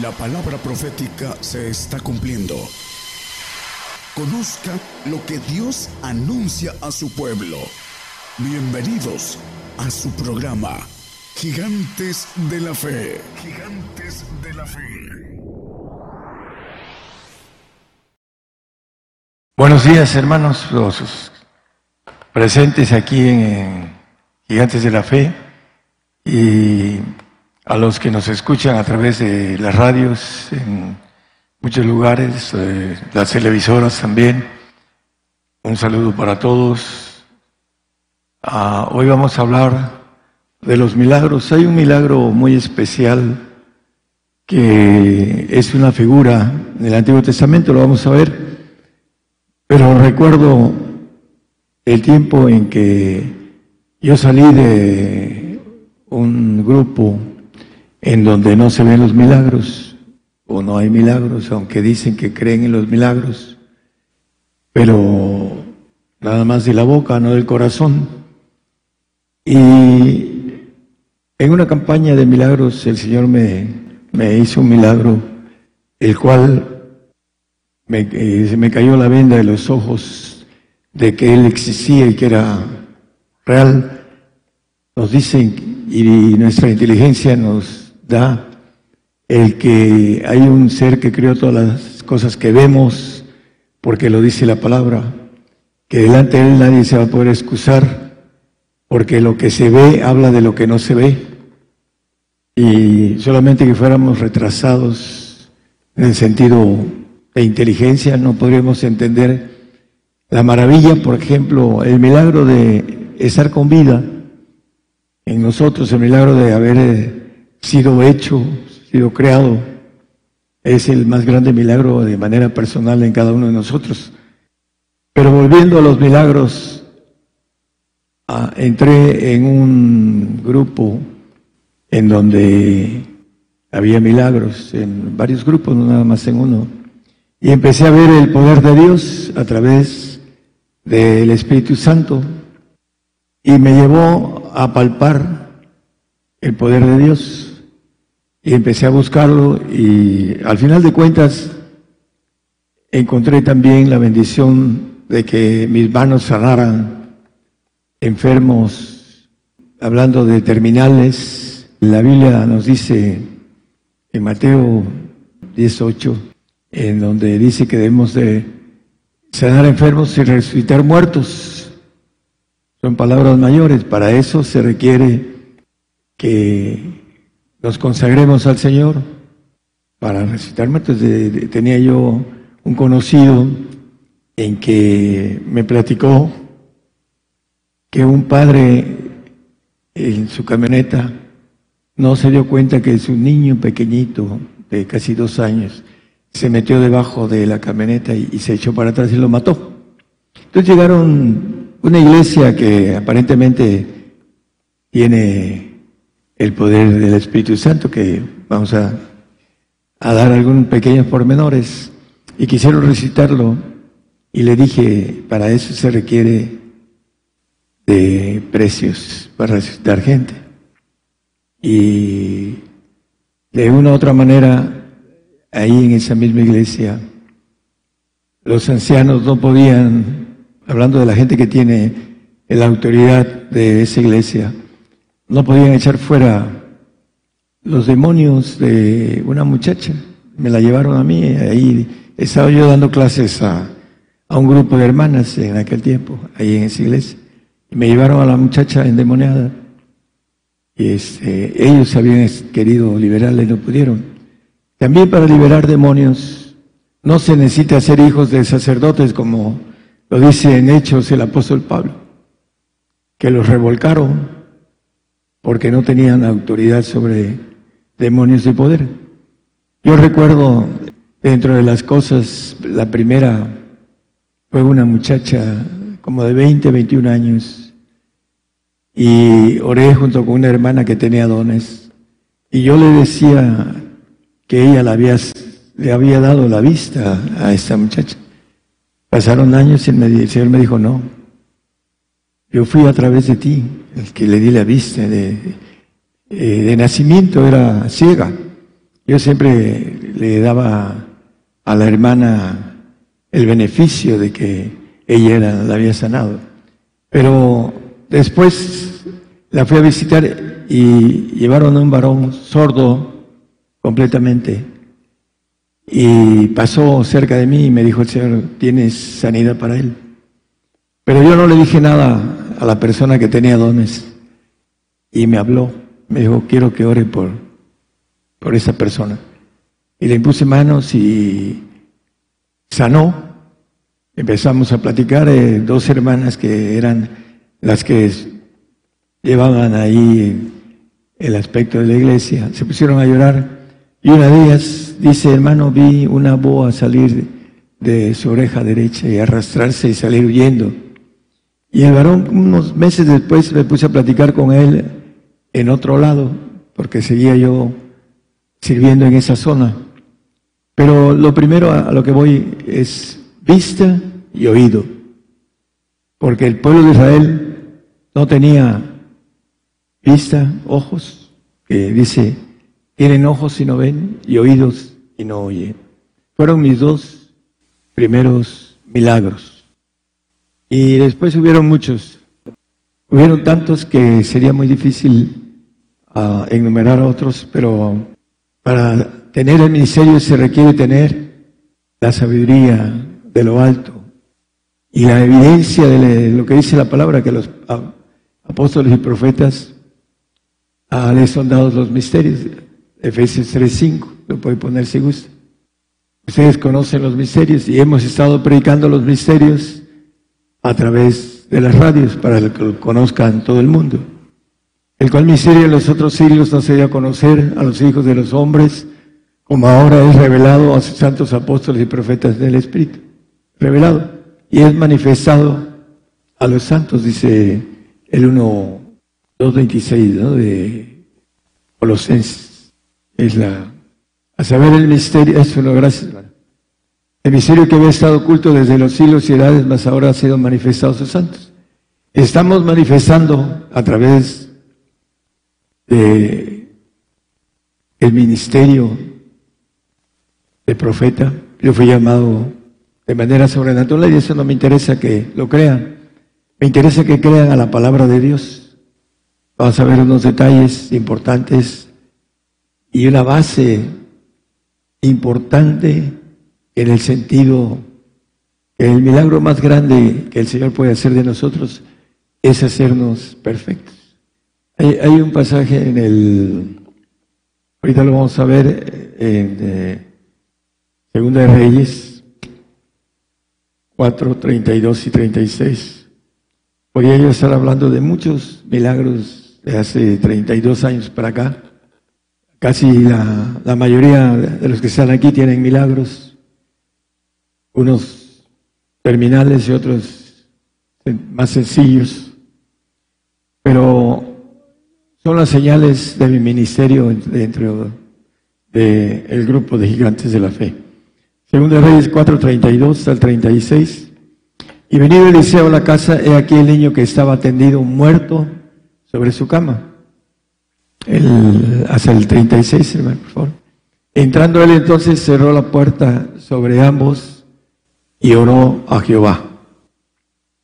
La palabra profética se está cumpliendo. Conozca lo que Dios anuncia a su pueblo. Bienvenidos a su programa, Gigantes de la Fe. Gigantes de la Fe. Buenos días, hermanos, los presentes aquí en Gigantes de la Fe y a los que nos escuchan a través de las radios en muchos lugares, las televisoras también. Un saludo para todos. Hoy vamos a hablar de los milagros. Hay un milagro muy especial que es una figura del Antiguo Testamento, lo vamos a ver. Pero recuerdo el tiempo en que yo salí de un grupo en donde no se ven los milagros, o no hay milagros, aunque dicen que creen en los milagros, pero nada más de la boca, no del corazón. Y en una campaña de milagros el Señor me hizo un milagro, el cual se me cayó la venda de los ojos de que Él existía y que era real. Nos dicen, y nuestra inteligencia nos da el que hay un ser que creó todas las cosas que vemos, porque lo dice la palabra, que delante de Él nadie se va a poder excusar, porque lo que se ve habla de lo que no se ve, y solamente que fuéramos retrasados en el sentido de inteligencia no podríamos entender la maravilla. Por ejemplo, el milagro de estar con vida en nosotros, el milagro de haber sido hecho, sido creado, es el más grande milagro de manera personal en cada uno de nosotros. Pero volviendo a los milagros, entré en un grupo en donde había milagros, en varios grupos, no nada más en uno, y empecé a ver el poder de Dios a través del Espíritu Santo, y me llevó a palpar el poder de Dios. Y empecé a buscarlo, y al final de cuentas encontré también la bendición de que mis manos sanaran enfermos, hablando de terminales. La Biblia nos dice en Mateo 18, en donde dice que debemos de sanar enfermos y resucitar muertos. Son palabras mayores. Para eso se requiere que nos consagremos al Señor para resucitar muertos. Tenía yo un conocido en que me platicó que un padre en su camioneta no se dio cuenta que su niño pequeñito de casi 2 años se metió debajo de la camioneta y se echó para atrás y lo mató. Entonces llegaron una iglesia que aparentemente tiene el poder del Espíritu Santo, que vamos a dar algunos pequeños pormenores, y quisieron recitarlo, y le dije, para eso se requiere de precios para resucitar gente, y de una u otra manera ahí en esa misma iglesia los ancianos no podían, hablando de la gente que tiene la autoridad de esa iglesia, no podían echar fuera los demonios de una muchacha. Me la llevaron a mí, ahí estaba yo dando clases a un grupo de hermanas en aquel tiempo, ahí en esa iglesia. Y me llevaron a la muchacha endemoniada. Y ellos habían querido liberarla y no pudieron. También para liberar demonios no se necesita ser hijos de sacerdotes, como lo dice en Hechos el apóstol Pablo, que los revolcaron, porque no tenían autoridad sobre demonios de poder. Yo recuerdo, dentro de las cosas, la primera fue una muchacha como de 20, 21 años, y oré junto con una hermana que tenía dones, y yo le decía que ella le había dado la vista a esta muchacha. Pasaron años y el Señor me dijo, no, yo fui a través de ti, el que le di la vista de nacimiento, era ciega. Yo siempre le daba a la hermana el beneficio de que ella la había sanado. Pero después la fui a visitar y llevaron a un varón sordo completamente. Y pasó cerca de mí y me dijo el Señor, tienes sanidad para él. Pero yo no le dije nada a la persona que tenía dones. Y me habló, me dijo, quiero que ore por esa persona. Y le impuse manos y sanó. Empezamos a platicar, dos hermanas que eran las que llevaban ahí el aspecto de la iglesia, se pusieron a llorar y una de ellas dice, hermano, vi una boa salir de su oreja derecha y arrastrarse y salir huyendo. Y el varón, unos meses después, me puse a platicar con él en otro lado, porque seguía yo sirviendo en esa zona. Pero lo primero a lo que voy es vista y oído, porque el pueblo de Israel no tenía vista, ojos, que dice, tienen ojos y no ven, y oídos y no oyen. Fueron mis dos primeros milagros. Y después hubieron muchos, hubieron tantos que sería muy difícil enumerar a otros, pero para tener el ministerio se requiere tener la sabiduría de lo alto y la evidencia de lo que dice la palabra, que los apóstoles y profetas les son dados los misterios. Efesios 3:5 lo puede poner si gusta. Ustedes conocen los misterios y hemos estado predicando los misterios a través de las radios para que lo conozcan todo el mundo, el cual misterio en los otros siglos no se dio a conocer a los hijos de los hombres, como ahora es revelado a sus santos apóstoles y profetas del Espíritu. Revelado y es manifestado a los santos, dice el 1:2:26, ¿no?, de Colosenses. Es a saber, el misterio, eso no, gracias, hermano. El misterio que había estado oculto desde los siglos y edades, mas ahora ha sido manifestado a sus santos. Estamos manifestando a través de el ministerio de profeta. Yo fui llamado de manera sobrenatural y eso no me interesa que lo crean, me interesa que crean a la palabra de Dios. Vas a ver unos detalles importantes y una base importante en el sentido que el milagro más grande que el Señor puede hacer de nosotros es hacernos perfectos. Hay un pasaje en ahorita lo vamos a ver en Segunda de Reyes 4:32 y 36. Podría yo estar hablando de muchos milagros de hace 32 años para acá. Casi la mayoría de los que están aquí tienen milagros, unos terminales y otros más sencillos, pero son las señales de mi ministerio dentro del grupo de Gigantes de la Fe. Segunda Reyes 4:32 al 36. Y venido Eliseo a la casa, he aquí el niño que estaba tendido, muerto, sobre su cama. Hasta el 36, hermano, por favor. Entrando él entonces, cerró la puerta sobre ambos y oró a Jehová.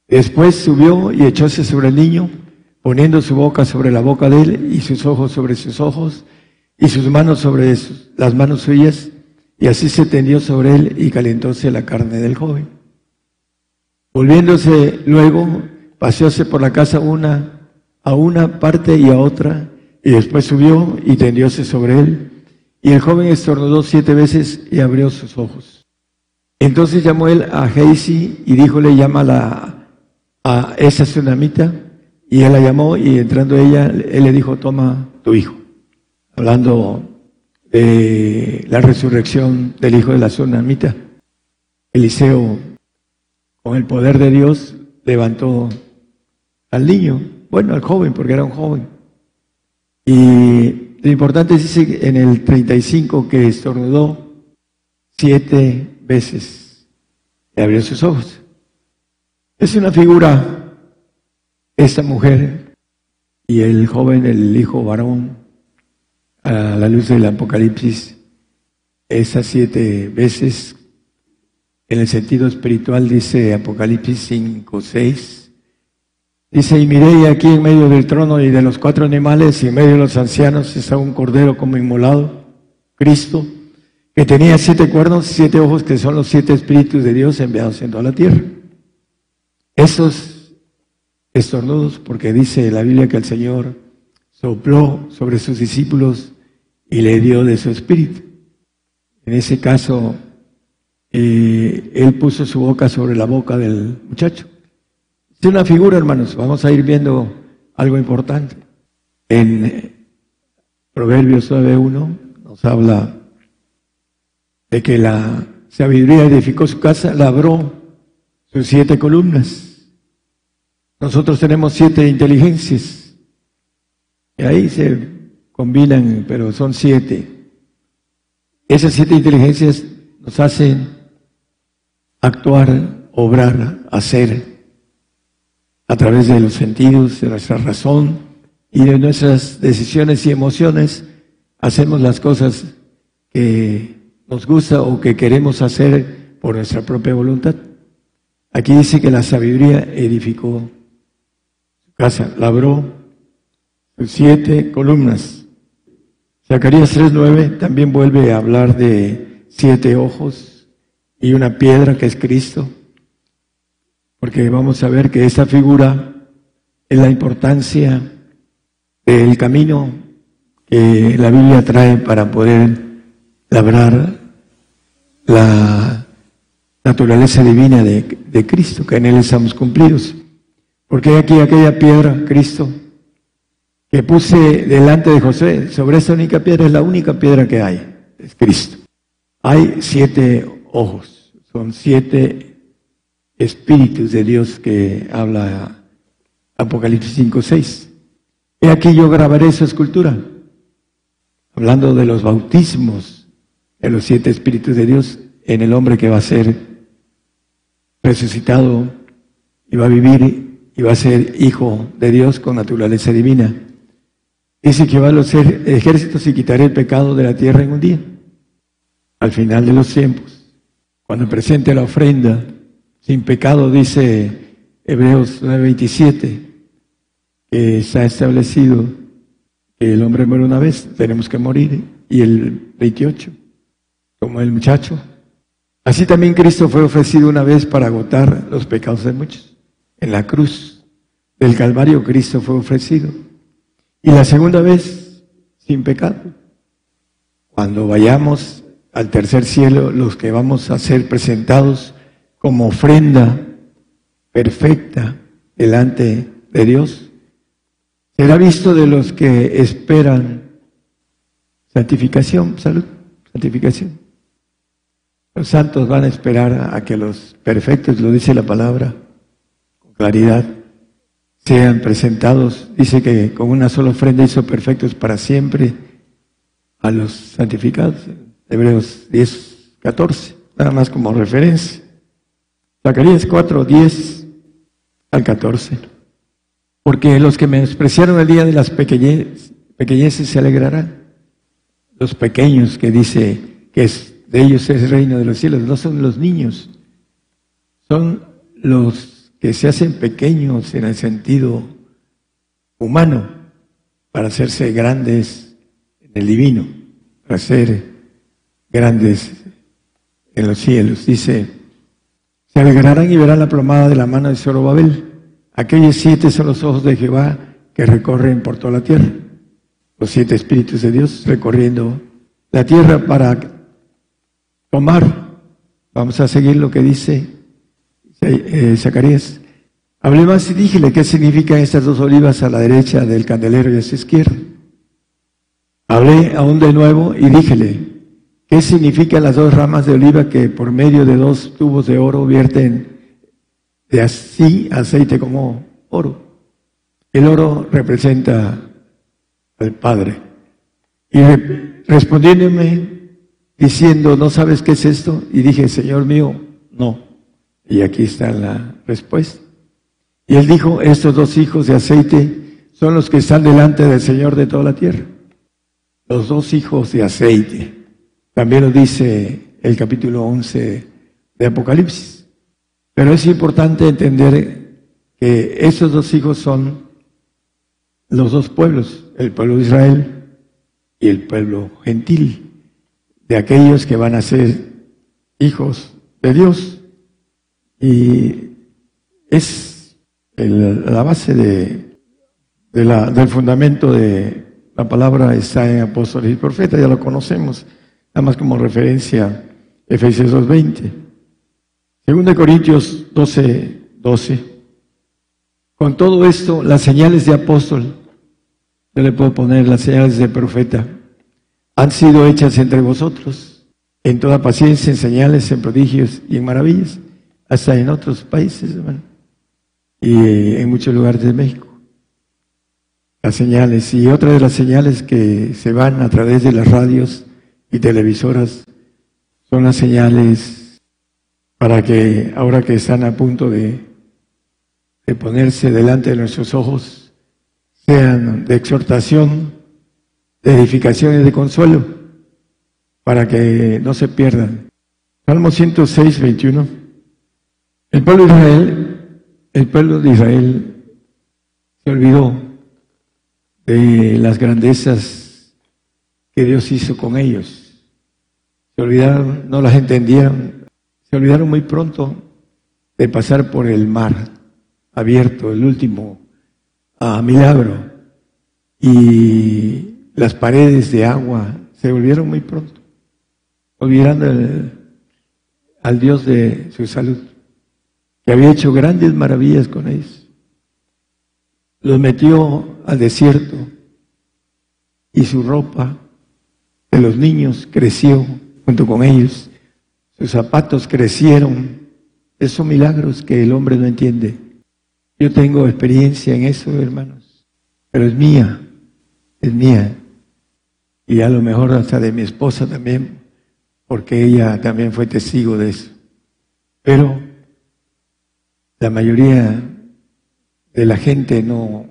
Después subió y echóse sobre el niño, poniendo su boca sobre la boca de él, y sus ojos sobre sus ojos, y sus manos sobre las manos suyas. Y así se tendió sobre él y calentóse la carne del joven. Volviéndose luego, paseóse por la casa a una parte y a otra, y después subió y tendióse sobre él. Y el joven estornudó 7 veces y abrió sus ojos. Entonces llamó él a Giezi y díjole, llámala a esa Sunamita. Y él la llamó y entrando ella, él le dijo, toma tu hijo. Hablando de la resurrección del hijo de la Sunamita. Eliseo, con el poder de Dios, levantó al niño, bueno, al joven, porque era un joven. Y lo importante es, dice en el 35, que estornudó 7 veces y abrió sus ojos. Es una figura, esta mujer y el joven, el hijo varón, a la luz del Apocalipsis, Esas 7 veces, en el sentido espiritual, dice Apocalipsis 5:6, dice: y miré, y aquí en medio del trono y de los 4 animales y en medio de los ancianos está un cordero como inmolado, Cristo, que tenía 7 cuernos, 7 ojos, que son los 7 espíritus de Dios enviados en toda la tierra. Esos estornudos, porque dice la Biblia que el Señor sopló sobre sus discípulos y le dio de su espíritu. En ese caso, él puso su boca sobre la boca del muchacho. Es una figura, hermanos. Vamos a ir viendo algo importante. En Proverbios 9:1 nos habla de que la sabiduría edificó su casa, labró sus 7 columnas. Nosotros tenemos 7 inteligencias. Y ahí se combinan, pero son 7. Esas 7 inteligencias nos hacen actuar, obrar, hacer a través de los sentidos, de nuestra razón y de nuestras decisiones y emociones. Hacemos las cosas que nos gusta o que queremos hacer por nuestra propia voluntad. Aquí dice que la sabiduría edificó su casa, labró sus 7 columnas. Zacarías 3:9 también vuelve a hablar de 7 ojos y una piedra que es Cristo, porque vamos a ver que esta figura es la importancia del camino que la Biblia trae para poder labrar la naturaleza divina de Cristo, que en Él estamos cumplidos. Porque aquí aquella piedra, Cristo, que puse delante de José, sobre esa única piedra, es la única piedra que hay, es Cristo. Hay 7 ojos, son 7 espíritus de Dios que habla Apocalipsis 5:6. He aquí yo grabaré su escultura, hablando de los bautismos de los 7 espíritus de Dios en el hombre que va a ser resucitado y va a vivir y va a ser hijo de Dios con naturaleza divina. Dice que va a los ejércitos y quitaré el pecado de la tierra en un día. Al final de los tiempos, cuando presente la ofrenda sin pecado, dice Hebreos 9:27, que está establecido que el hombre muere una vez, tenemos que morir. Y el 28, como el muchacho, así también Cristo fue ofrecido una vez para agotar los pecados de muchos. En la cruz del Calvario Cristo fue ofrecido. Y la segunda vez, sin pecado. Cuando vayamos al tercer cielo, los que vamos a ser presentados como ofrenda perfecta delante de Dios, será visto de los que esperan santificación, salud, santificación. Los santos van a esperar a que los perfectos, lo dice la palabra con claridad, sean presentados. Dice que con una sola ofrenda hizo perfectos para siempre a los santificados. Hebreos 10:14, nada más como referencia. Zacarías 4:10 al 14. Porque los que menospreciaron el día de las pequeñeces se alegrarán. Los pequeños, que dice que es, de ellos es el reino de los cielos, no son los niños, son los que se hacen pequeños en el sentido humano para hacerse grandes en el divino, para ser grandes en los cielos. Dice: se alegrarán y verán la plomada de la mano de Zorobabel. Aquellos 7 son los ojos de Jehová que recorren por toda la tierra, los 7 espíritus de Dios recorriendo la tierra para tomar. Vamos a seguir lo que dice Zacarías. Hablé más y díjele: ¿qué significan estas 2 olivas a la derecha del candelero y a su izquierda? Hablé aún de nuevo y díjele: ¿qué significan las 2 ramas de oliva que por medio de 2 tubos de oro vierten de así aceite como oro? El oro representa al Padre. Y respondiéndome diciendo: ¿no sabes qué es esto? Y dije: Señor mío, no. Y aquí está la respuesta. Y él dijo: estos 2 hijos de aceite son los que están delante del Señor de toda la tierra. Los 2 hijos de aceite. También lo dice el capítulo 11 de Apocalipsis. Pero es importante entender que esos dos hijos son los dos pueblos, el pueblo de Israel y el pueblo gentil, de aquellos que van a ser hijos de Dios. Y es la base del fundamento de la palabra, está en Apóstoles y Profetas, ya lo conocemos, nada más como referencia Efesios 2:20. 2 Corintios 12:12. Con todo esto, las señales de apóstol, yo le puedo poner las señales de profeta, han sido hechas entre vosotros, en toda paciencia, en señales, en prodigios y en maravillas, hasta en otros países, hermano, y en muchos lugares de México. Las señales, y otra de las señales que se van a través de las radios y televisoras son las señales para que, ahora que están a punto de ponerse delante de nuestros ojos, sean de exhortación, de edificación y de consuelo, para que no se pierdan. Salmo 106, 21. El pueblo de Israel se olvidó de las grandezas que Dios hizo con ellos. Se olvidaron, no las entendían, se olvidaron muy pronto de pasar por el mar abierto, el último milagro, y las paredes de agua se volvieron muy pronto, olvidando al Dios de su salud, que había hecho grandes maravillas con ellos. Los metió al desierto y su ropa de los niños creció junto con ellos, sus zapatos crecieron. Esos son milagros que el hombre no entiende. Yo tengo experiencia en eso, hermanos, pero es mía, y a lo mejor hasta de mi esposa también, porque ella también fue testigo de eso. Pero la mayoría de la gente no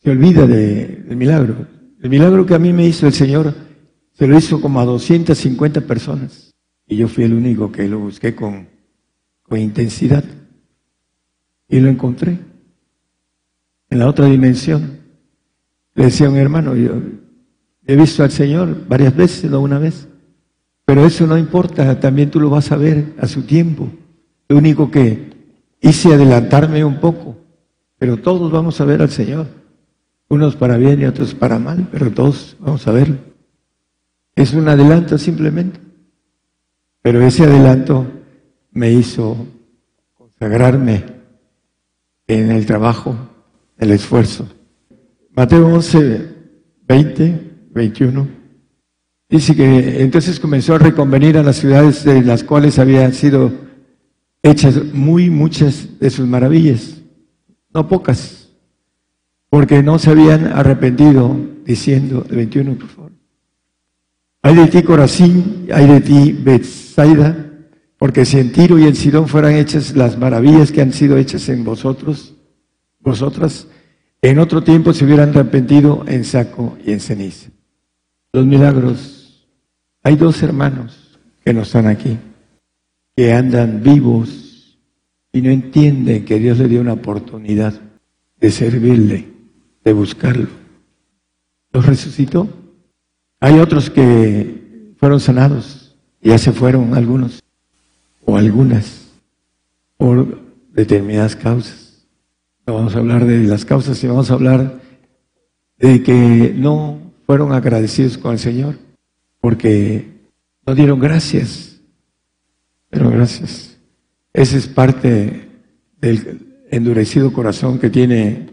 se olvida del milagro. El milagro que a mí me hizo el Señor, se lo hizo como a 250 personas, y yo fui el único que lo busqué con intensidad, y lo encontré en la otra dimensión. Le decía a un hermano, yo he visto al Señor varias veces, no una vez, pero eso no importa, también tú lo vas a ver a su tiempo. Lo único que hice, adelantarme un poco, pero todos vamos a ver al Señor, unos para bien y otros para mal, pero todos vamos a verlo. Es un adelanto simplemente, pero ese adelanto me hizo consagrarme en el trabajo, el esfuerzo. Mateo 11, 20, 21, dice que entonces comenzó a reconvenir a las ciudades de las cuales habían sido hechas muchas de sus maravillas, no pocas, porque no se habían arrepentido, diciendo, el 21 por favor, hay de ti Corazín, hay de ti Betsaida, porque si en Tiro y en Sidón fueran hechas las maravillas que han sido hechas en vosotras, en otro tiempo se hubieran arrepentido en saco y en ceniza. Los milagros. Hay dos hermanos que no están aquí, que andan vivos y no entienden que Dios le dio una oportunidad de servirle, de buscarlo. Los resucitó. Hay otros que fueron sanados, ya se fueron algunos, o algunas, por determinadas causas. No vamos a hablar de las causas, sino vamos a hablar de que no fueron agradecidos con el Señor, porque no dieron gracias. Pero gracias, esa es parte del endurecido corazón que tiene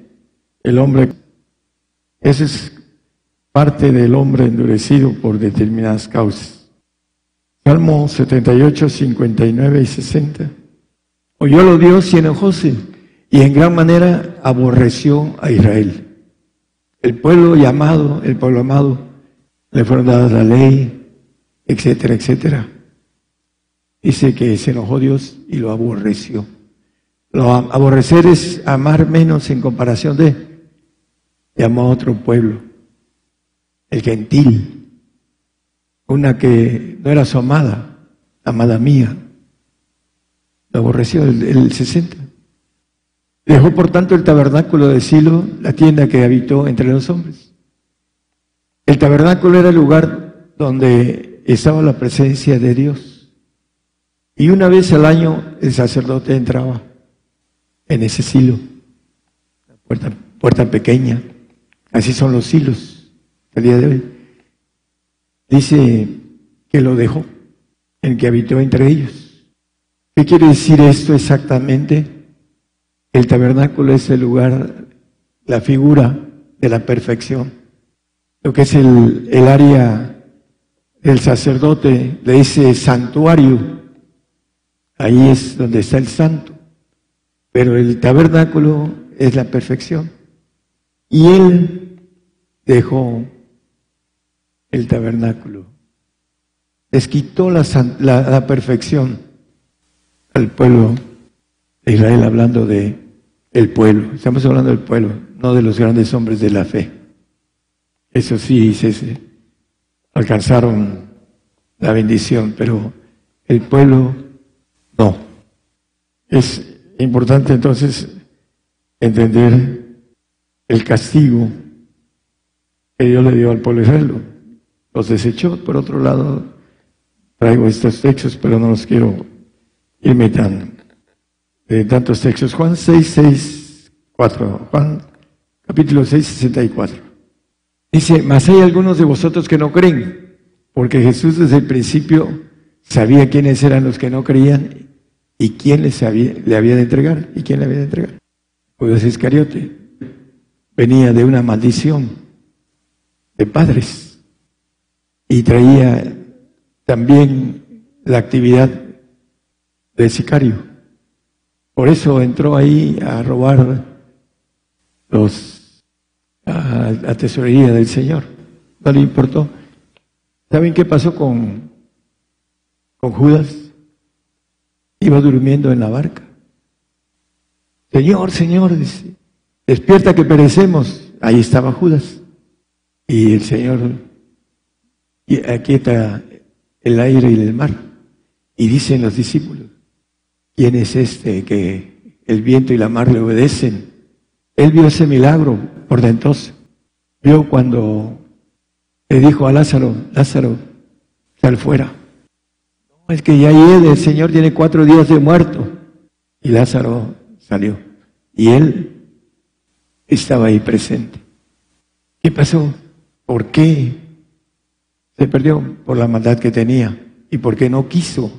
el hombre. Esa es parte del hombre endurecido por determinadas causas. Salmo 78, 59 y 60. Oyólo Dios y enojóse, y en gran manera aborreció a Israel. El pueblo amado, le fueron dadas la ley, etcétera, etcétera. Dice que se enojó Dios y lo aborreció. Lo aborrecer es amar menos en comparación de, llamó a otro pueblo, el gentil, una que no era su amada, amada mía, lo aborreció, el 60. Dejó por tanto el tabernáculo de Silo, la tienda que habitó entre los hombres. El tabernáculo era el lugar donde estaba la presencia de Dios. Y una vez al año el sacerdote entraba en ese silo, la puerta pequeña. Así son los silos al día de hoy. Dice que lo dejó, el que habitó entre ellos. ¿Qué quiere decir esto exactamente? El tabernáculo es el lugar, la figura de la perfección. Lo que es el área del sacerdote, de ese santuario, ahí es donde está el santo. Pero el tabernáculo es la perfección. Y él dejó el tabernáculo. Les quitó la perfección al pueblo de Israel, hablando de el pueblo. Estamos hablando del pueblo, no de los grandes hombres de la fe. Eso sí, se alcanzaron la bendición, pero el pueblo no. Es importante entonces entender el castigo que Dios le dio al pueblo de Israel. Los desechó. Por otro lado, traigo estos textos, pero no los quiero irme de tantos textos. Juan 6, 6, 4. Juan capítulo 6, 64. Dice: mas hay algunos de vosotros que no creen, porque Jesús desde el principio sabía quiénes eran los que no creían y quién le había de entregar. ¿Y quién le había de entregar? Judas Iscariote. Venía de una maldición de padres. Y traía también la actividad de sicario. Por eso entró ahí a robar la tesorería del Señor. No le importó. ¿Saben qué pasó con Judas? Iba durmiendo en la barca. Señor, Señor, dice, despierta que perecemos. Ahí estaba Judas. Y el Señor... y aquieta el aire y el mar. Y dicen los discípulos: ¿quién es este que el viento y la mar le obedecen? Él vio ese milagro portentoso. Vio cuando le dijo a Lázaro: Lázaro, sal fuera. No, es que ya hiede, el Señor tiene 4 días de muerto. Y Lázaro salió. Y él estaba ahí presente. ¿Qué pasó? ¿Por qué? Se perdió por la maldad que tenía y porque no quiso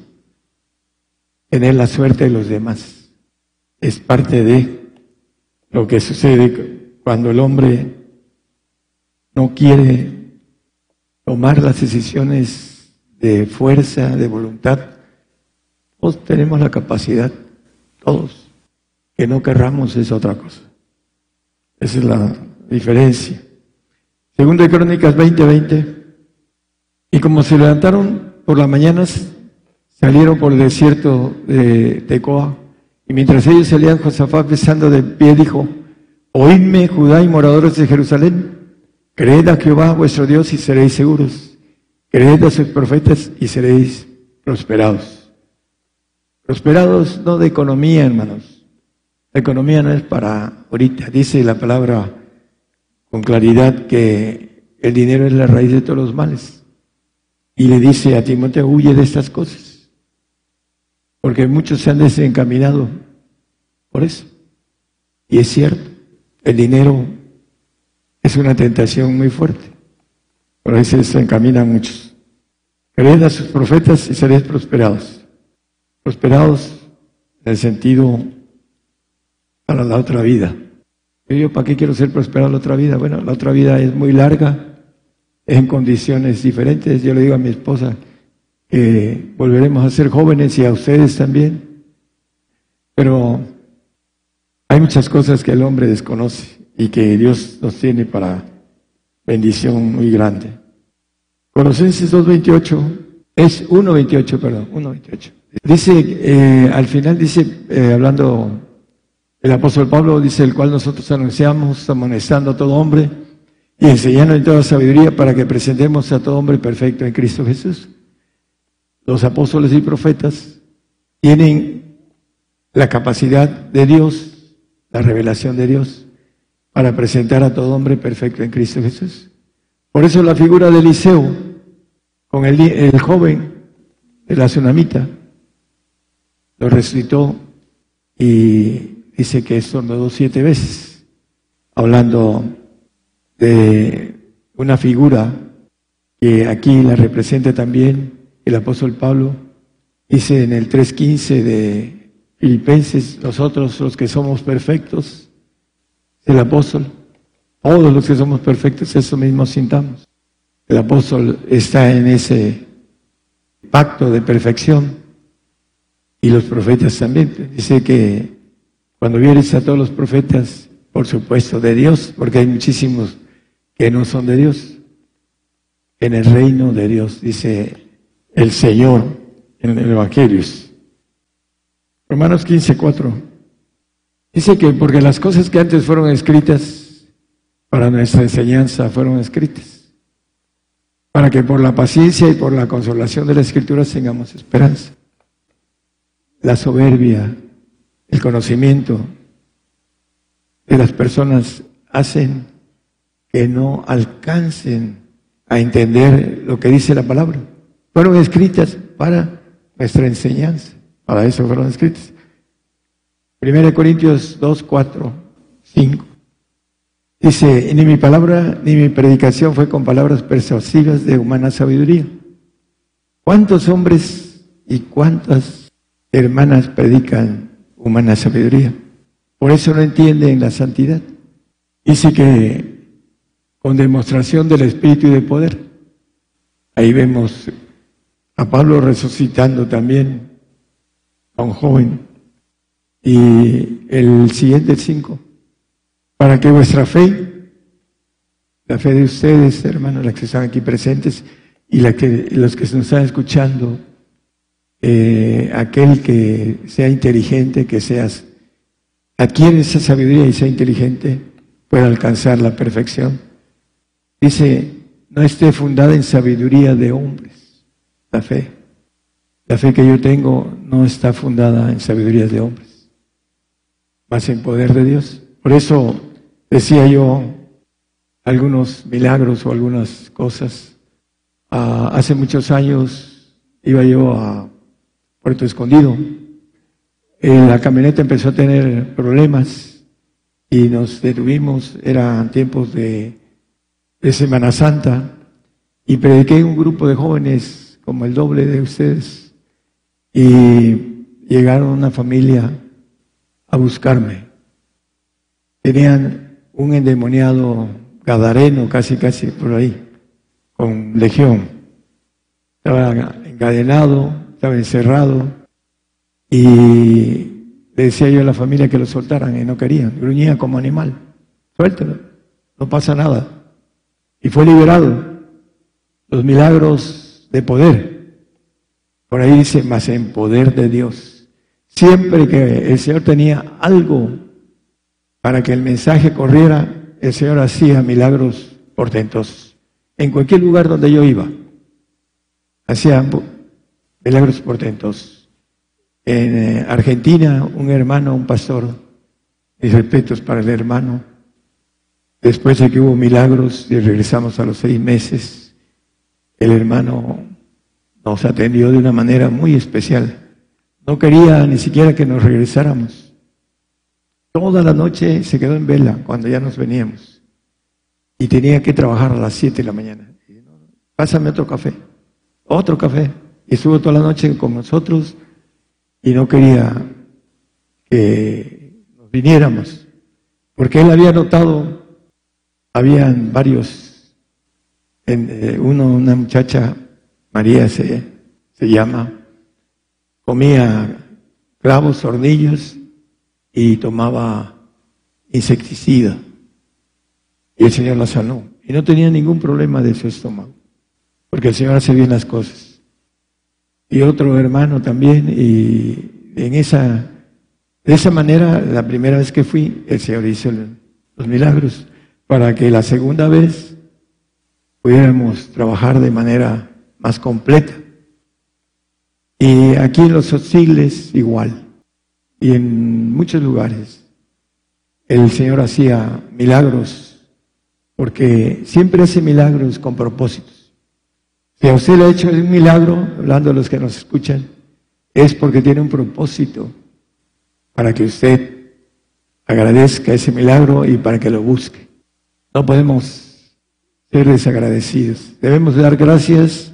tener la suerte de los demás. Es parte de lo que sucede cuando el hombre no quiere tomar las decisiones de fuerza, de voluntad. Todos tenemos la capacidad, todos. Que no querramos es otra cosa. Esa es la diferencia. Segunda de Crónicas 20:20. Y como se levantaron por las mañanas, salieron por el desierto de Tecoa. Y mientras ellos salían, Josafat, besando de pie, dijo: oídme, Judá y moradores de Jerusalén, creed a Jehová vuestro Dios y seréis seguros, creed a sus profetas y seréis prosperados. Prosperados no de economía, hermanos. La economía no es para ahorita. Dice la palabra con claridad que el dinero es la raíz de todos los males. Y le dice a Timoteo: huye de estas cosas, porque muchos se han desencaminado por eso. Y es cierto, el dinero es una tentación muy fuerte, por eso se desencaminan muchos. Creed a sus profetas y seréis prosperados. Prosperados en el sentido para la otra vida. Pero yo, ¿para qué quiero ser prosperado en la otra vida? Bueno, la otra vida es muy larga, en condiciones diferentes. Yo le digo a mi esposa que volveremos a ser jóvenes, y a ustedes también, pero hay muchas cosas que el hombre desconoce y que Dios nos tiene para bendición muy grande. Colosenses 2:28 es 1:28, perdón, 1:28 dice, al final dice, hablando el apóstol Pablo, dice: el cual nosotros anunciamos, amonestando a todo hombre y enseñanos en toda sabiduría para que presentemos a todo hombre perfecto en Cristo Jesús. Los apóstoles y profetas tienen la capacidad de Dios, la revelación de Dios, para presentar a todo hombre perfecto en Cristo Jesús. Por eso la figura de Eliseo, con el joven de la Sunamita, lo resucitó y dice que estornudó 7 veces, hablando de una figura que aquí la representa también el apóstol Pablo. Dice en el 3:15 de Filipenses: nosotros los que somos perfectos, el apóstol, todos los que somos perfectos, eso mismo sintamos. El apóstol está en ese pacto de perfección, y los profetas también. Dice que cuando vieres a todos los profetas, por supuesto de Dios, porque hay muchísimos que no son de Dios, en el reino de Dios, dice el Señor en el Evangelio. Romanos 15:4 dice que porque las cosas que antes fueron escritas para nuestra enseñanza fueron escritas, para que por la paciencia y por la consolación de las Escrituras tengamos esperanza. La soberbia, el conocimiento de las personas hacen que no alcancen a entender lo que dice la palabra. Fueron escritas para nuestra enseñanza, para eso fueron escritas. 1 Corintios 2, 4, 5. Dice: y ni mi palabra ni mi predicación fue con palabras persuasivas de humana sabiduría. ¿Cuántos hombres y cuántas hermanas predican humana sabiduría? Por eso no entienden la santidad. Dice que con demostración del Espíritu y de poder. Ahí vemos a Pablo resucitando también a un joven. Y el siguiente, el 5, para que vuestra fe, la fe de ustedes, hermanos, las que están aquí presentes y los que nos están escuchando, aquel que sea inteligente, que seas, adquiere esa sabiduría y sea inteligente, pueda alcanzar la perfección. Dice: no esté fundada en sabiduría de hombres. La fe que yo tengo no está fundada en sabiduría de hombres, más en poder de Dios. Por eso decía yo algunos milagros o algunas cosas. Hace muchos años iba yo a Puerto Escondido. La camioneta empezó a tener problemas y nos detuvimos. Eran tiempos de Semana Santa, y prediqué un grupo de jóvenes como el doble de ustedes, y llegaron una familia a buscarme. Tenían un endemoniado gadareno, casi por ahí, con legión. Estaba encadenado, estaba encerrado, y le decía yo a la familia que lo soltaran, y no querían, gruñía como animal. Suéltalo, no pasa nada. Y fue liberado. Los milagros de poder. Por ahí dice: más en poder de Dios. Siempre que el Señor tenía algo para que el mensaje corriera, el Señor hacía milagros portentosos. En cualquier lugar donde yo iba, hacía milagros portentosos. En Argentina, un hermano, un pastor, mis respetos para el hermano. Después de que hubo milagros y regresamos a los 6 meses, el hermano nos atendió de una manera muy especial. No quería ni siquiera que nos regresáramos. Toda la noche se quedó en vela cuando ya nos veníamos. Y tenía que trabajar a las 7 de la mañana. Y dijo: pásame otro café. Y estuvo toda la noche con nosotros y no quería que nos viniéramos. Porque él había notado... Habían varios, una muchacha, María se llama, comía clavos, hornillos y tomaba insecticida. Y el Señor la sanó. Y no tenía ningún problema de su estómago, porque el Señor hace bien las cosas. Y otro hermano también, y de esa manera, la primera vez que fui, el Señor hizo los milagros, para que la segunda vez pudiéramos trabajar de manera más completa. Y aquí en los auxiles igual, y en muchos lugares, el Señor hacía milagros, porque siempre hace milagros con propósitos. Si a usted le ha hecho un milagro, hablando a los que nos escuchan, es porque tiene un propósito para que usted agradezca ese milagro y para que lo busque. No podemos ser desagradecidos. Debemos dar gracias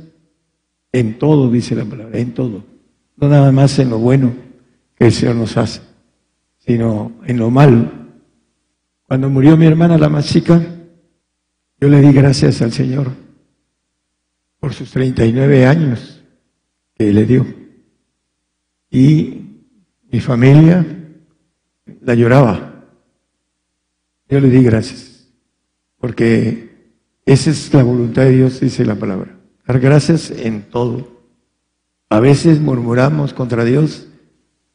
en todo, dice la palabra, en todo. No nada más en lo bueno que el Señor nos hace, sino en lo malo. Cuando murió mi hermana, la más chica, yo le di gracias al Señor por sus 39 años que le dio. Y mi familia la lloraba. Yo le di gracias, porque esa es la voluntad de Dios, dice la palabra. Dar gracias en todo. A veces murmuramos contra Dios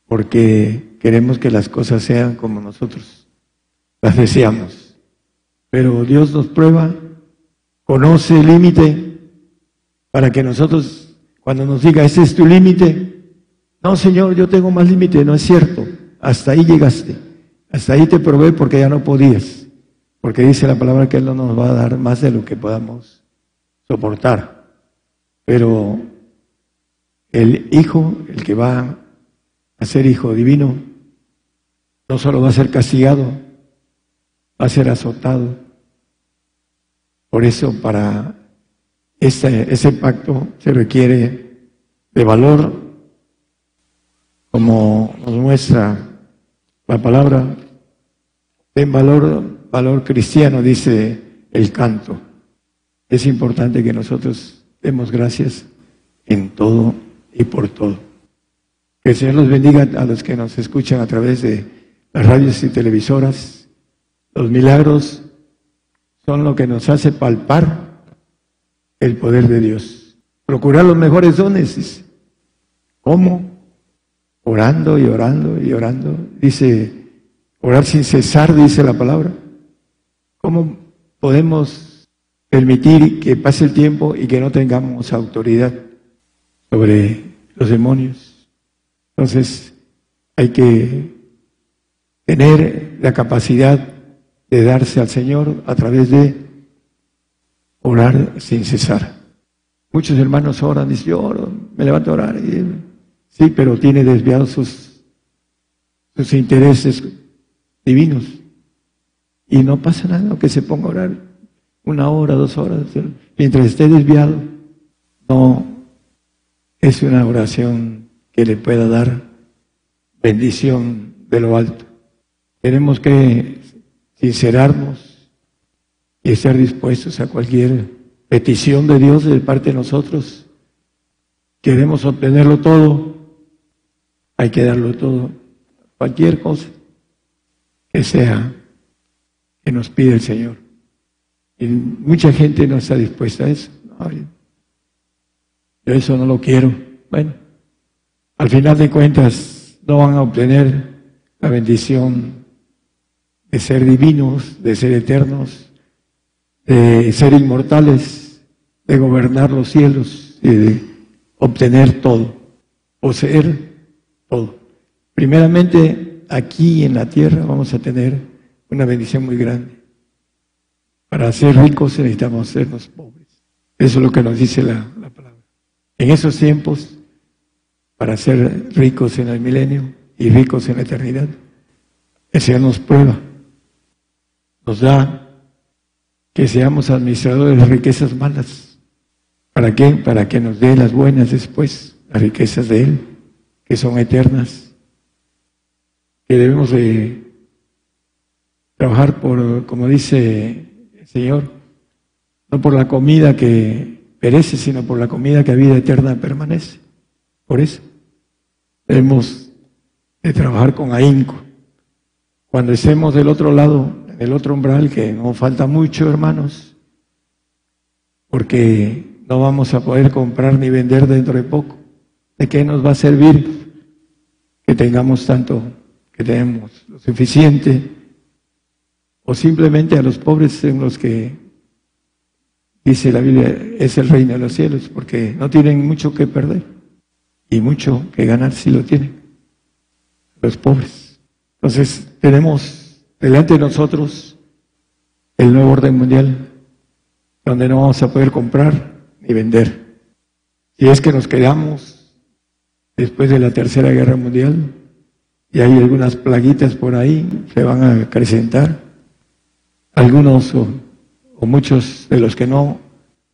porque queremos que las cosas sean como nosotros las deseamos. Pero Dios nos prueba, conoce el límite, para que nosotros, cuando nos diga, ese es tu límite, no, Señor, yo tengo más límite, no es cierto. Hasta ahí llegaste, hasta ahí te probé porque ya no podías, porque dice la palabra que Él no nos va a dar más de lo que podamos soportar. Pero el Hijo, el que va a ser Hijo divino, no solo va a ser castigado, va a ser azotado. Por eso, para ese pacto se requiere de valor, como nos muestra la palabra. Ten valor, valor cristiano, dice el canto. Es importante que nosotros demos gracias en todo y por todo. Que el Señor los bendiga a los que nos escuchan a través de las radios y televisoras. Los milagros son lo que nos hace palpar el poder de Dios. Procurar los mejores dones. ¿Cómo? Orando y orando y orando. Dice, orar sin cesar, dice la palabra. ¿Cómo podemos permitir que pase el tiempo y que no tengamos autoridad sobre los demonios? Entonces, hay que tener la capacidad de darse al Señor a través de orar sin cesar. Muchos hermanos oran, dicen, yo oro, me levanto a orar. Sí, pero tiene desviados sus intereses divinos. Y no pasa nada que se ponga a orar 1 hora, 2 horas. Mientras esté desviado, no es una oración que le pueda dar bendición de lo alto. Tenemos que sincerarnos y estar dispuestos a cualquier petición de Dios de parte de nosotros. Queremos obtenerlo todo. Hay que darlo todo, cualquier cosa que sea que nos pide el Señor. Y mucha gente no está dispuesta a eso. No, yo eso no lo quiero. Bueno, al final de cuentas no van a obtener la bendición de ser divinos, de ser eternos, de ser inmortales, de gobernar los cielos y de obtener todo, poseer todo. Primeramente, aquí en la tierra vamos a tener una bendición muy grande. Para ser ricos necesitamos hacernos pobres. Eso es lo que nos dice la palabra. En esos tiempos, para ser ricos en el milenio y ricos en la eternidad, el Señor nos prueba, nos da que seamos administradores de riquezas malas. ¿Para qué? Para que nos dé las buenas después, las riquezas de Él, que son eternas, que debemos de trabajar por, como dice el Señor, no por la comida que perece, sino por la comida que a vida eterna permanece. Por eso debemos de trabajar con ahínco. Cuando estemos del otro lado, en el otro umbral, que no falta mucho, hermanos, porque no vamos a poder comprar ni vender dentro de poco. ¿De qué nos va a servir que tengamos tanto, que tenemos lo suficiente? O simplemente a los pobres en los que dice la Biblia, es el reino de los cielos, porque no tienen mucho que perder y mucho que ganar sí lo tienen, los pobres. Entonces tenemos delante de nosotros el nuevo orden mundial, donde no vamos a poder comprar ni vender. Si es que nos quedamos después de la Tercera Guerra Mundial, y hay algunas plaguitas por ahí, se van a acrecentar. Algunos o muchos de los que no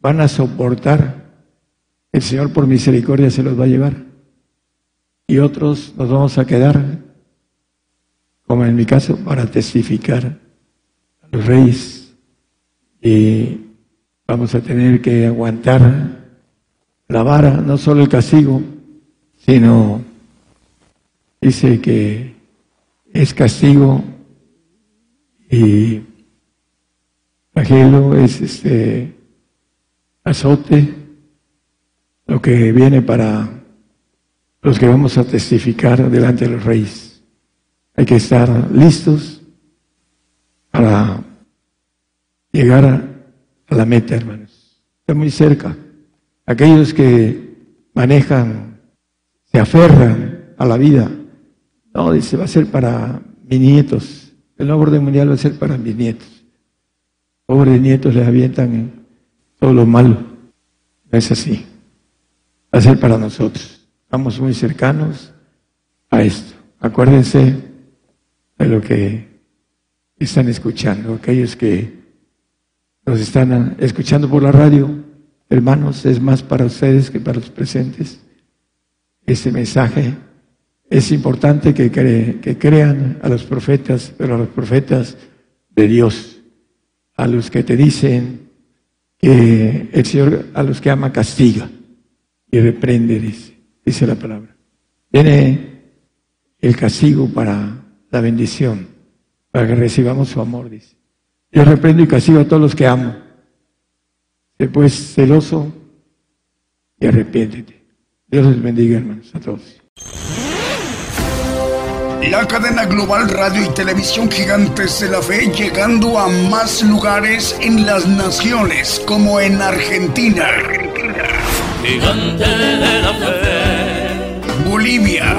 van a soportar, el Señor por misericordia se los va a llevar. Y otros nos vamos a quedar, como en mi caso, para testificar a los reyes. Y vamos a tener que aguantar la vara, no solo el castigo, sino dice que es castigo y flagelo, es azote, lo que viene para los que vamos a testificar delante de los reyes. Hay que estar listos para llegar a la meta, hermanos. Está muy cerca. Aquellos que manejan, se aferran a la vida. No, dice, va a ser para mis nietos. El nuevo orden mundial va a ser para mis nietos. Pobres nietos, les avientan todo lo malo. No es así. Va a ser para nosotros. Estamos muy cercanos a esto. Acuérdense de lo que están escuchando. Aquellos que nos están escuchando por la radio, hermanos, es más para ustedes que para los presentes. Este mensaje es importante que crean a los profetas, pero a los profetas de Dios, a los que te dicen que el Señor a los que ama castiga y reprende, dice la palabra. Viene el castigo para la bendición, para que recibamos su amor, dice. Yo reprendo y castigo a todos los que amo. Después celoso y arrepiéntete. Dios les bendiga, hermanos, a todos. La cadena global radio y televisión Gigantes de la Fe, llegando a más lugares en las naciones, como en Argentina. Gigante de la Fe. Bolivia.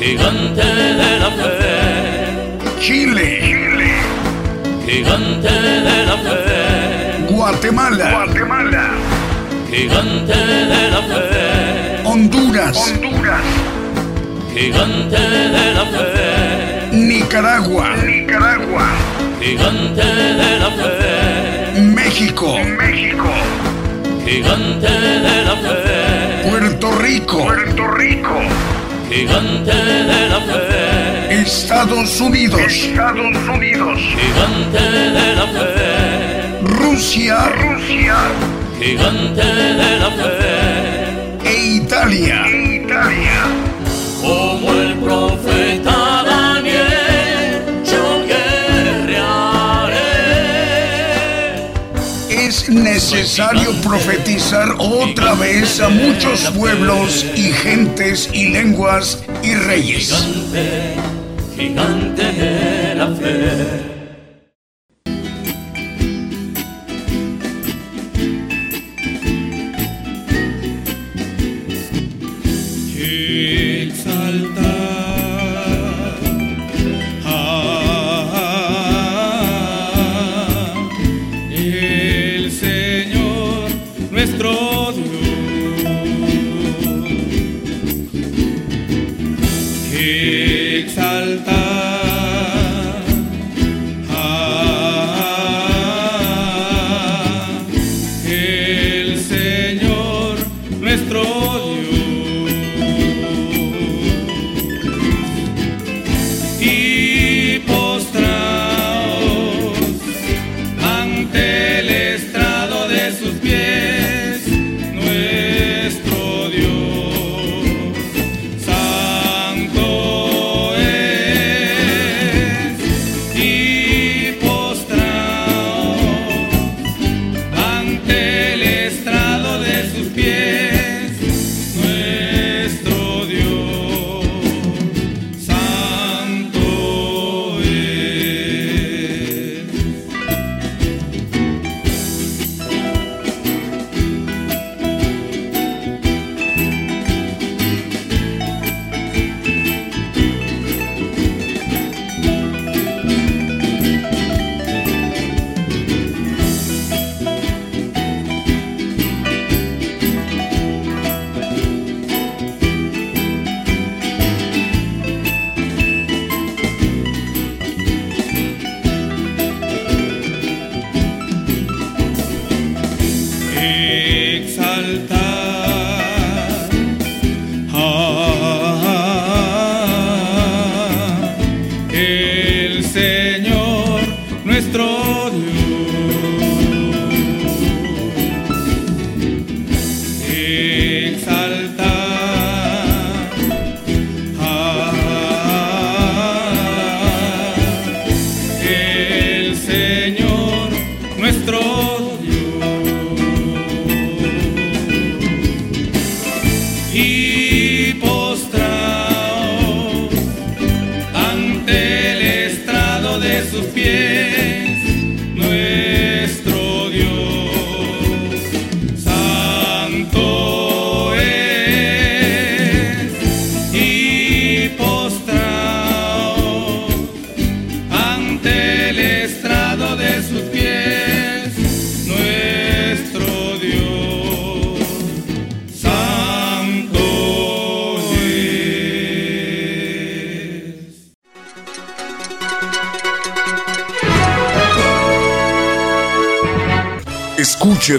Gigante de la Fe. Chile. Gigante de la Fe. Guatemala. Gigante de la Fe. Honduras. Gigante de la Fe. Nicaragua. Gigante de la Fe. México. Gigante de la Fe. Puerto Rico. Gigante de la Fe. Estados Unidos. Gigante de la Fe. Rusia. Gigante de la Fe. E Italia. Como el profeta Daniel, yo guerrearé. Es necesario profetizar otra vez a muchos pueblos y gentes y lenguas y reyes. Gigante de la fe. exaltar. El Señor nuestro Dios, exaltar. El Señor nuestro Dios. Escuche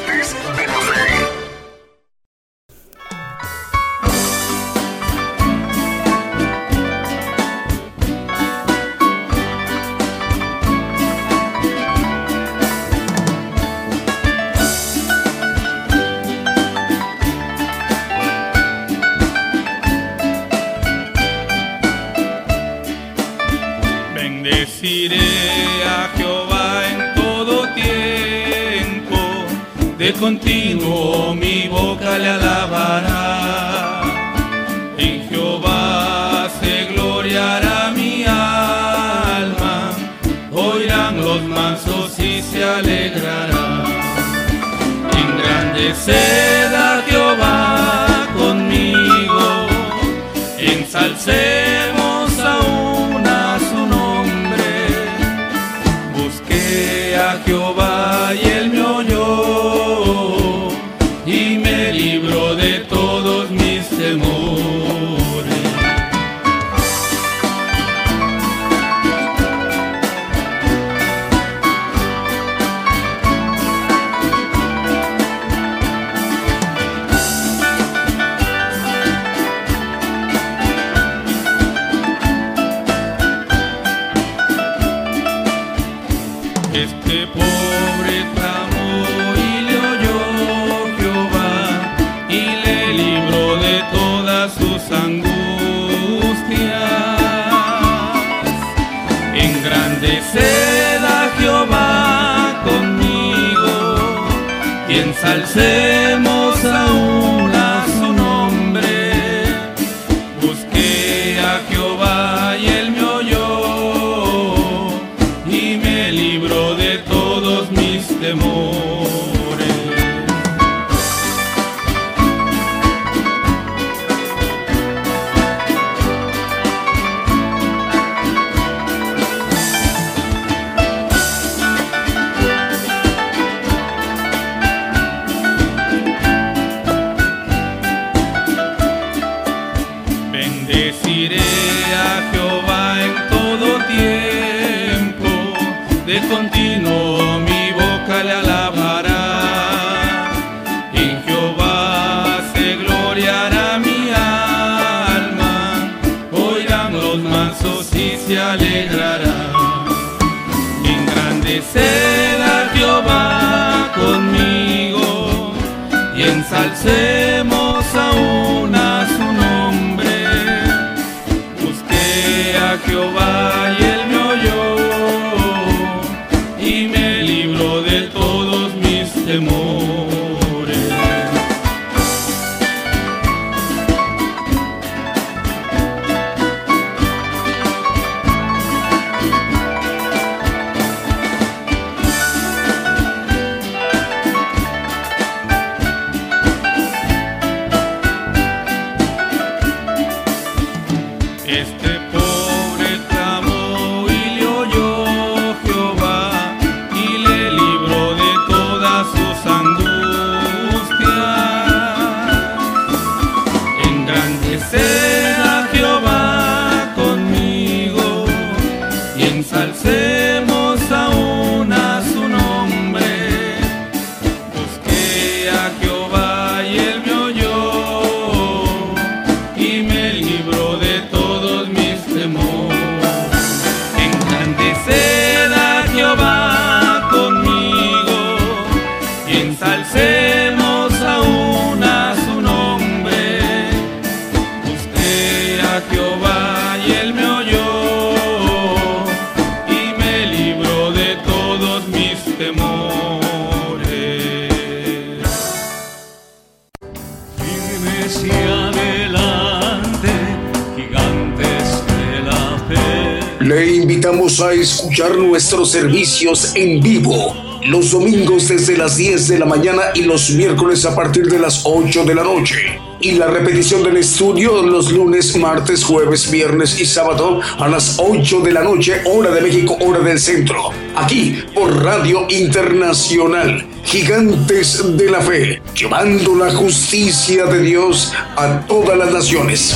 de la Bendeciré a Jehová en todo tiempo, de continuo mi boca le alabará. En Jehová se gloriará mi alma, oirán los mansos y se alegrará. Engrandeced a Jehová conmigo, ensalcemos aún a su nombre. Busqué a Jehová y él me oyó, y me libró de todos mis temores. Este pobre clamó y le oyó Jehová, y le libró de todas sus angustias. Engrandeced a Jehová conmigo, y ensalcemos aún a su nombre. Busqué a Jehová y él me oyó, y me libró de todos mis temores. invitamos a escuchar nuestros servicios en vivo los domingos desde las 10 de la mañana y los miércoles a partir de las 8 de la noche. Y la repetición del estudio los lunes, martes, jueves, viernes y sábado a las 8 de la noche, hora de México, hora del centro. Aquí por Radio Internacional, Gigantes de la Fe, llevando la justicia de Dios a todas las naciones.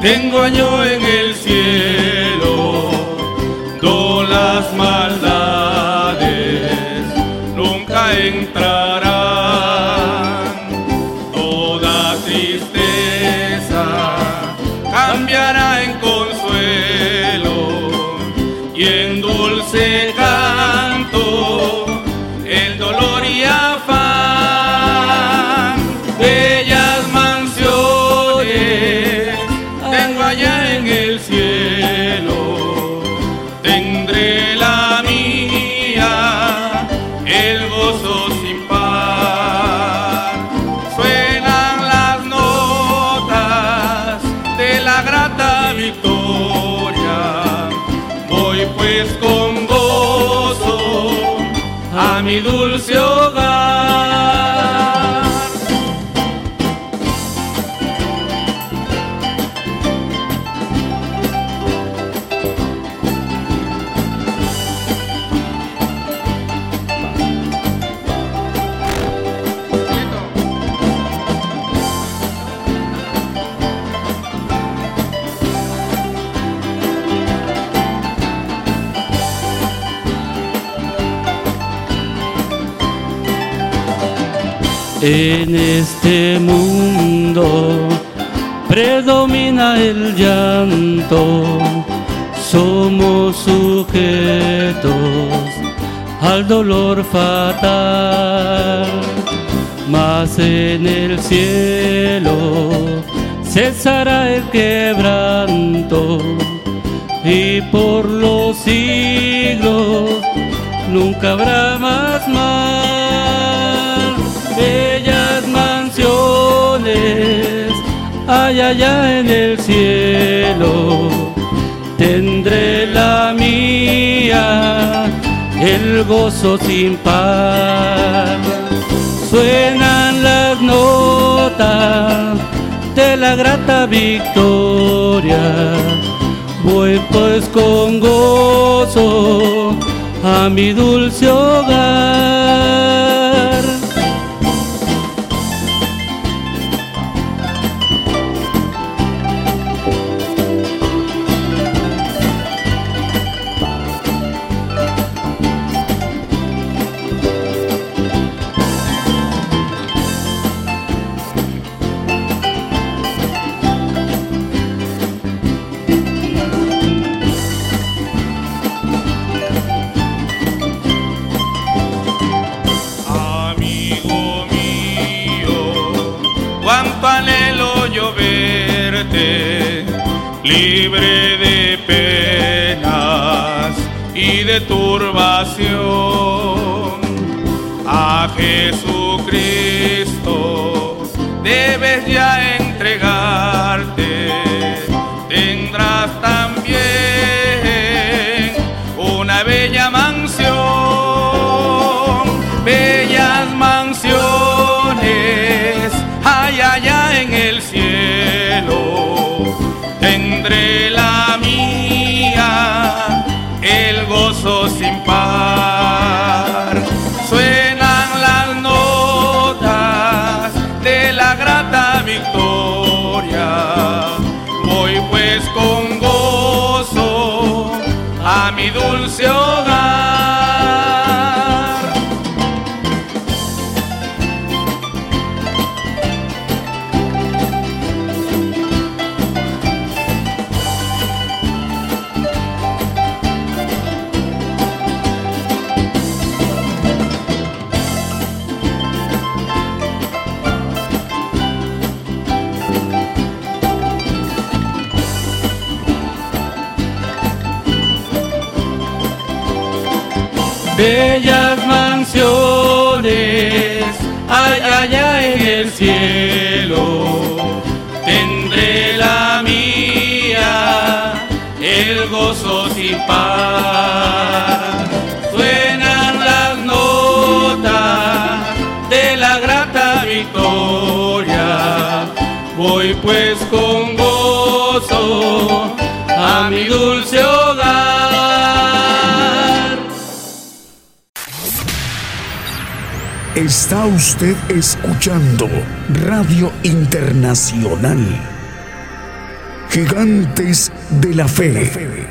Tengo yo en el cielo, todas las maldades nunca entrarán, toda tristeza cambiará en consuelo y en dulce canto el dolor y afán. Mi dulce hogar. En este mundo predomina el llanto, somos sujetos al dolor fatal, mas en el cielo cesará el quebranto y por los siglos nunca habrá más mal. Bellas mansiones, ay, allá en el cielo, tendré la mía, el gozo sin par. Suenan las notas de la grata victoria, voy pues con gozo a mi dulce hogar. Libre de penas y de turbación, a Jesucristo debes ya entregarte, tendrás también una bella mansión. Bellas mansiones hay allá en el cielo, tendré la mía, el gozo sin par. Suenan las notas bellas mansiones, allá en el cielo, tendré la mía, el gozo sin par. Suenan las notas de la grata victoria, voy pues con gozo a mi dulce hogar. Está usted escuchando Radio Internacional, Gigantes de la Fe.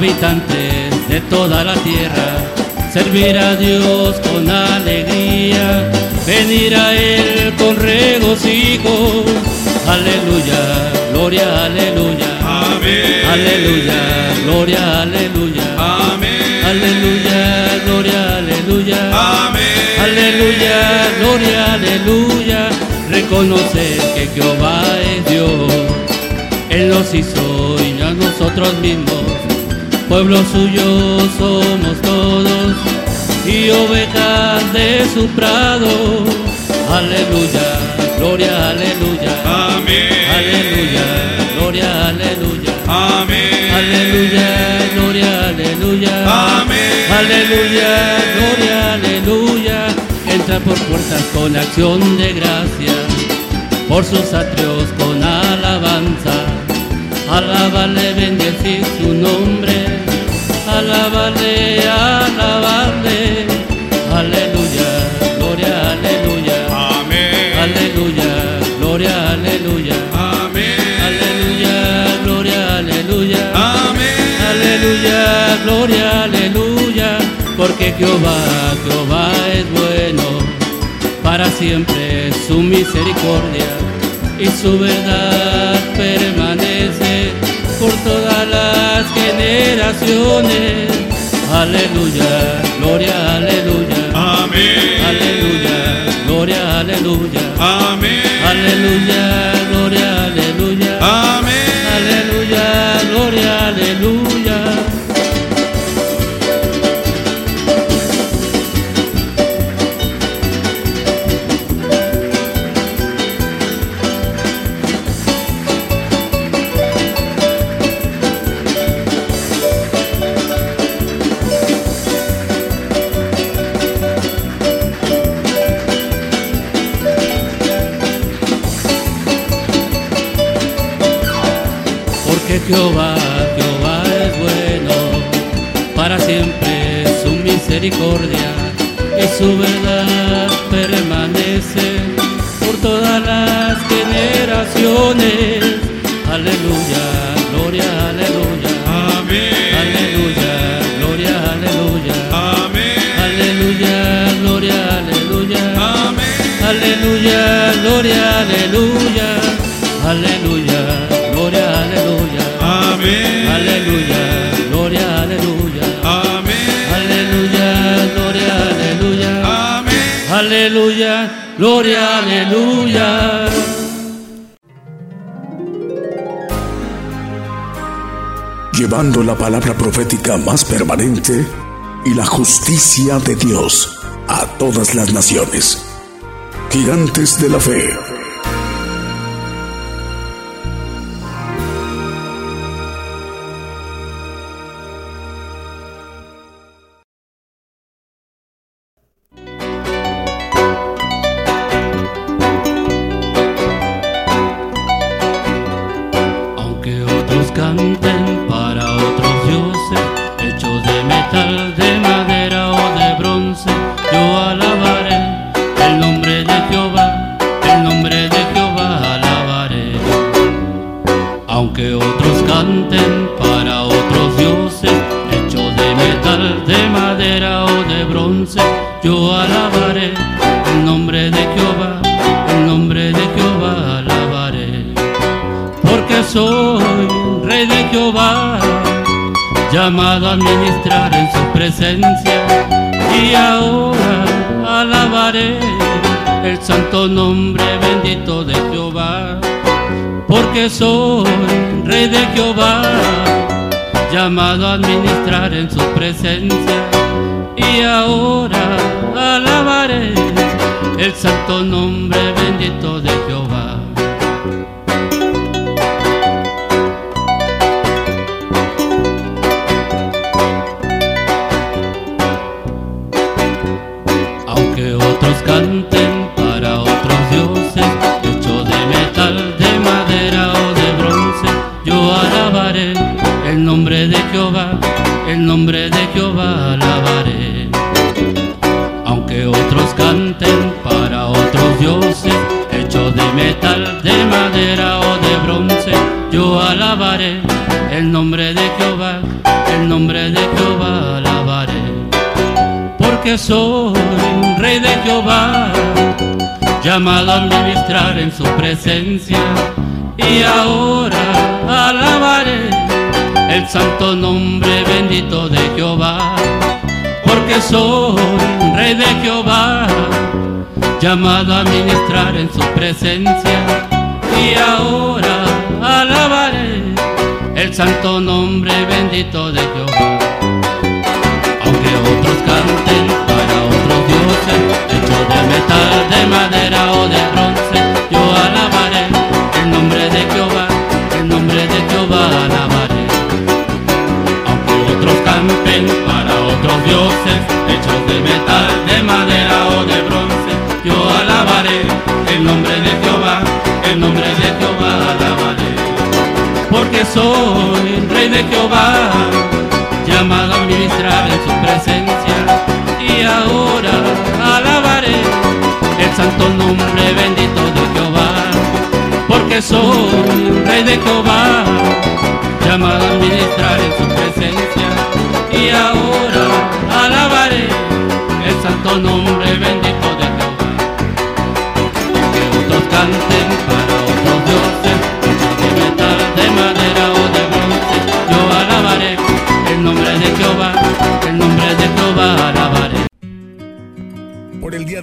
Habitantes de toda la tierra, servir a Dios con alegría, venir a Él con regocijo. Aleluya, gloria, aleluya. Amén. Aleluya, gloria, aleluya. Amén. Aleluya, gloria, aleluya. Amén. Aleluya, gloria, aleluya. Reconocer que Jehová es Dios, Él nos hizo y no a nosotros mismos. Pueblo suyo somos todos y ovejas de su prado. Aleluya, gloria, aleluya. Amén. Aleluya, gloria, aleluya. Amén. Aleluya, gloria, aleluya. Amén. Aleluya, gloria, aleluya. Entra por puertas con acción de gracia, por sus atrios con alabanza. Alábale, bendecir su nombre. Alabale, alabale, aleluya, gloria, aleluya. Amén. Aleluya, gloria, aleluya. Amén. Aleluya, gloria, aleluya. Amén. Aleluya, gloria, aleluya. Porque Jehová, Jehová es bueno, para siempre es su misericordia y su verdad permanece por todas las generaciones. Aleluya, gloria, aleluya. Amén. Aleluya, gloria, aleluya. Amén. Aleluya, gloria, aleluya. Amén. Aleluya, gloria, aleluya. Jehová, Jehová es bueno, para siempre es su misericordia y su verdad permanece por todas las generaciones. Aleluya, gloria, aleluya. Amén. Aleluya, gloria, aleluya. Amén. Aleluya, gloria, aleluya. Amén. Aleluya, gloria, aleluya. Aleluya, gloria, aleluya. Amén. Aleluya, gloria, aleluya. Amén. Aleluya, gloria, aleluya. Amén. Aleluya, gloria, aleluya. Llevando la palabra profética más permanente y la justicia de Dios a todas las naciones. Gigantes de la Fe. Canten para otros dioses, hechos de metal. llamado a ministrar en su presencia, y ahora alabaré el santo nombre bendito de Jehová, porque soy Rey de Jehová, llamado a administrar en su presencia, y ahora alabaré el santo nombre bendito de Jehová. Aunque otros canten para otros dioses, hecho de metal, de madera o de bronce, yo alabaré el nombre de Jehová, el nombre de Jehová alabaré. Aunque otros canten para otros dioses, hechos de metal, de madera o de bronce, yo alabaré el nombre de Jehová, el nombre de Jehová alabaré. Porque soy Rey de Jehová, llamado a ministrar en su presencia, y ahora alabaré el santo nombre bendito de Jehová, porque soy Rey de Jehová, llamado a ministrar en su presencia, y ahora alabaré el santo nombre bendito de Jehová. Aunque otros canten para otros dioses, hechos de metal, de madera o de bronce, yo alabaré el nombre de Jehová, el nombre de Jehová alabaré. Aunque otros canten para otros dioses, hechos de metal, de madera o de bronce, yo alabaré el nombre de Jehová, el nombre de Jehová alabaré. Porque soy Rey de Jehová, llamado a ministrar en su presencia, y ahora alabaré el santo nombre bendito de Jehová, porque soy Rey de Jehová, llamado a ministrar en su presencia, y ahora alabaré el santo nombre bendito de Jehová. Aunque otros canten para otros dioses, hechos de metal, de madera o de bronce, yo alabaré el nombre de Jehová, el nombre de Jehová alabaré. Por el día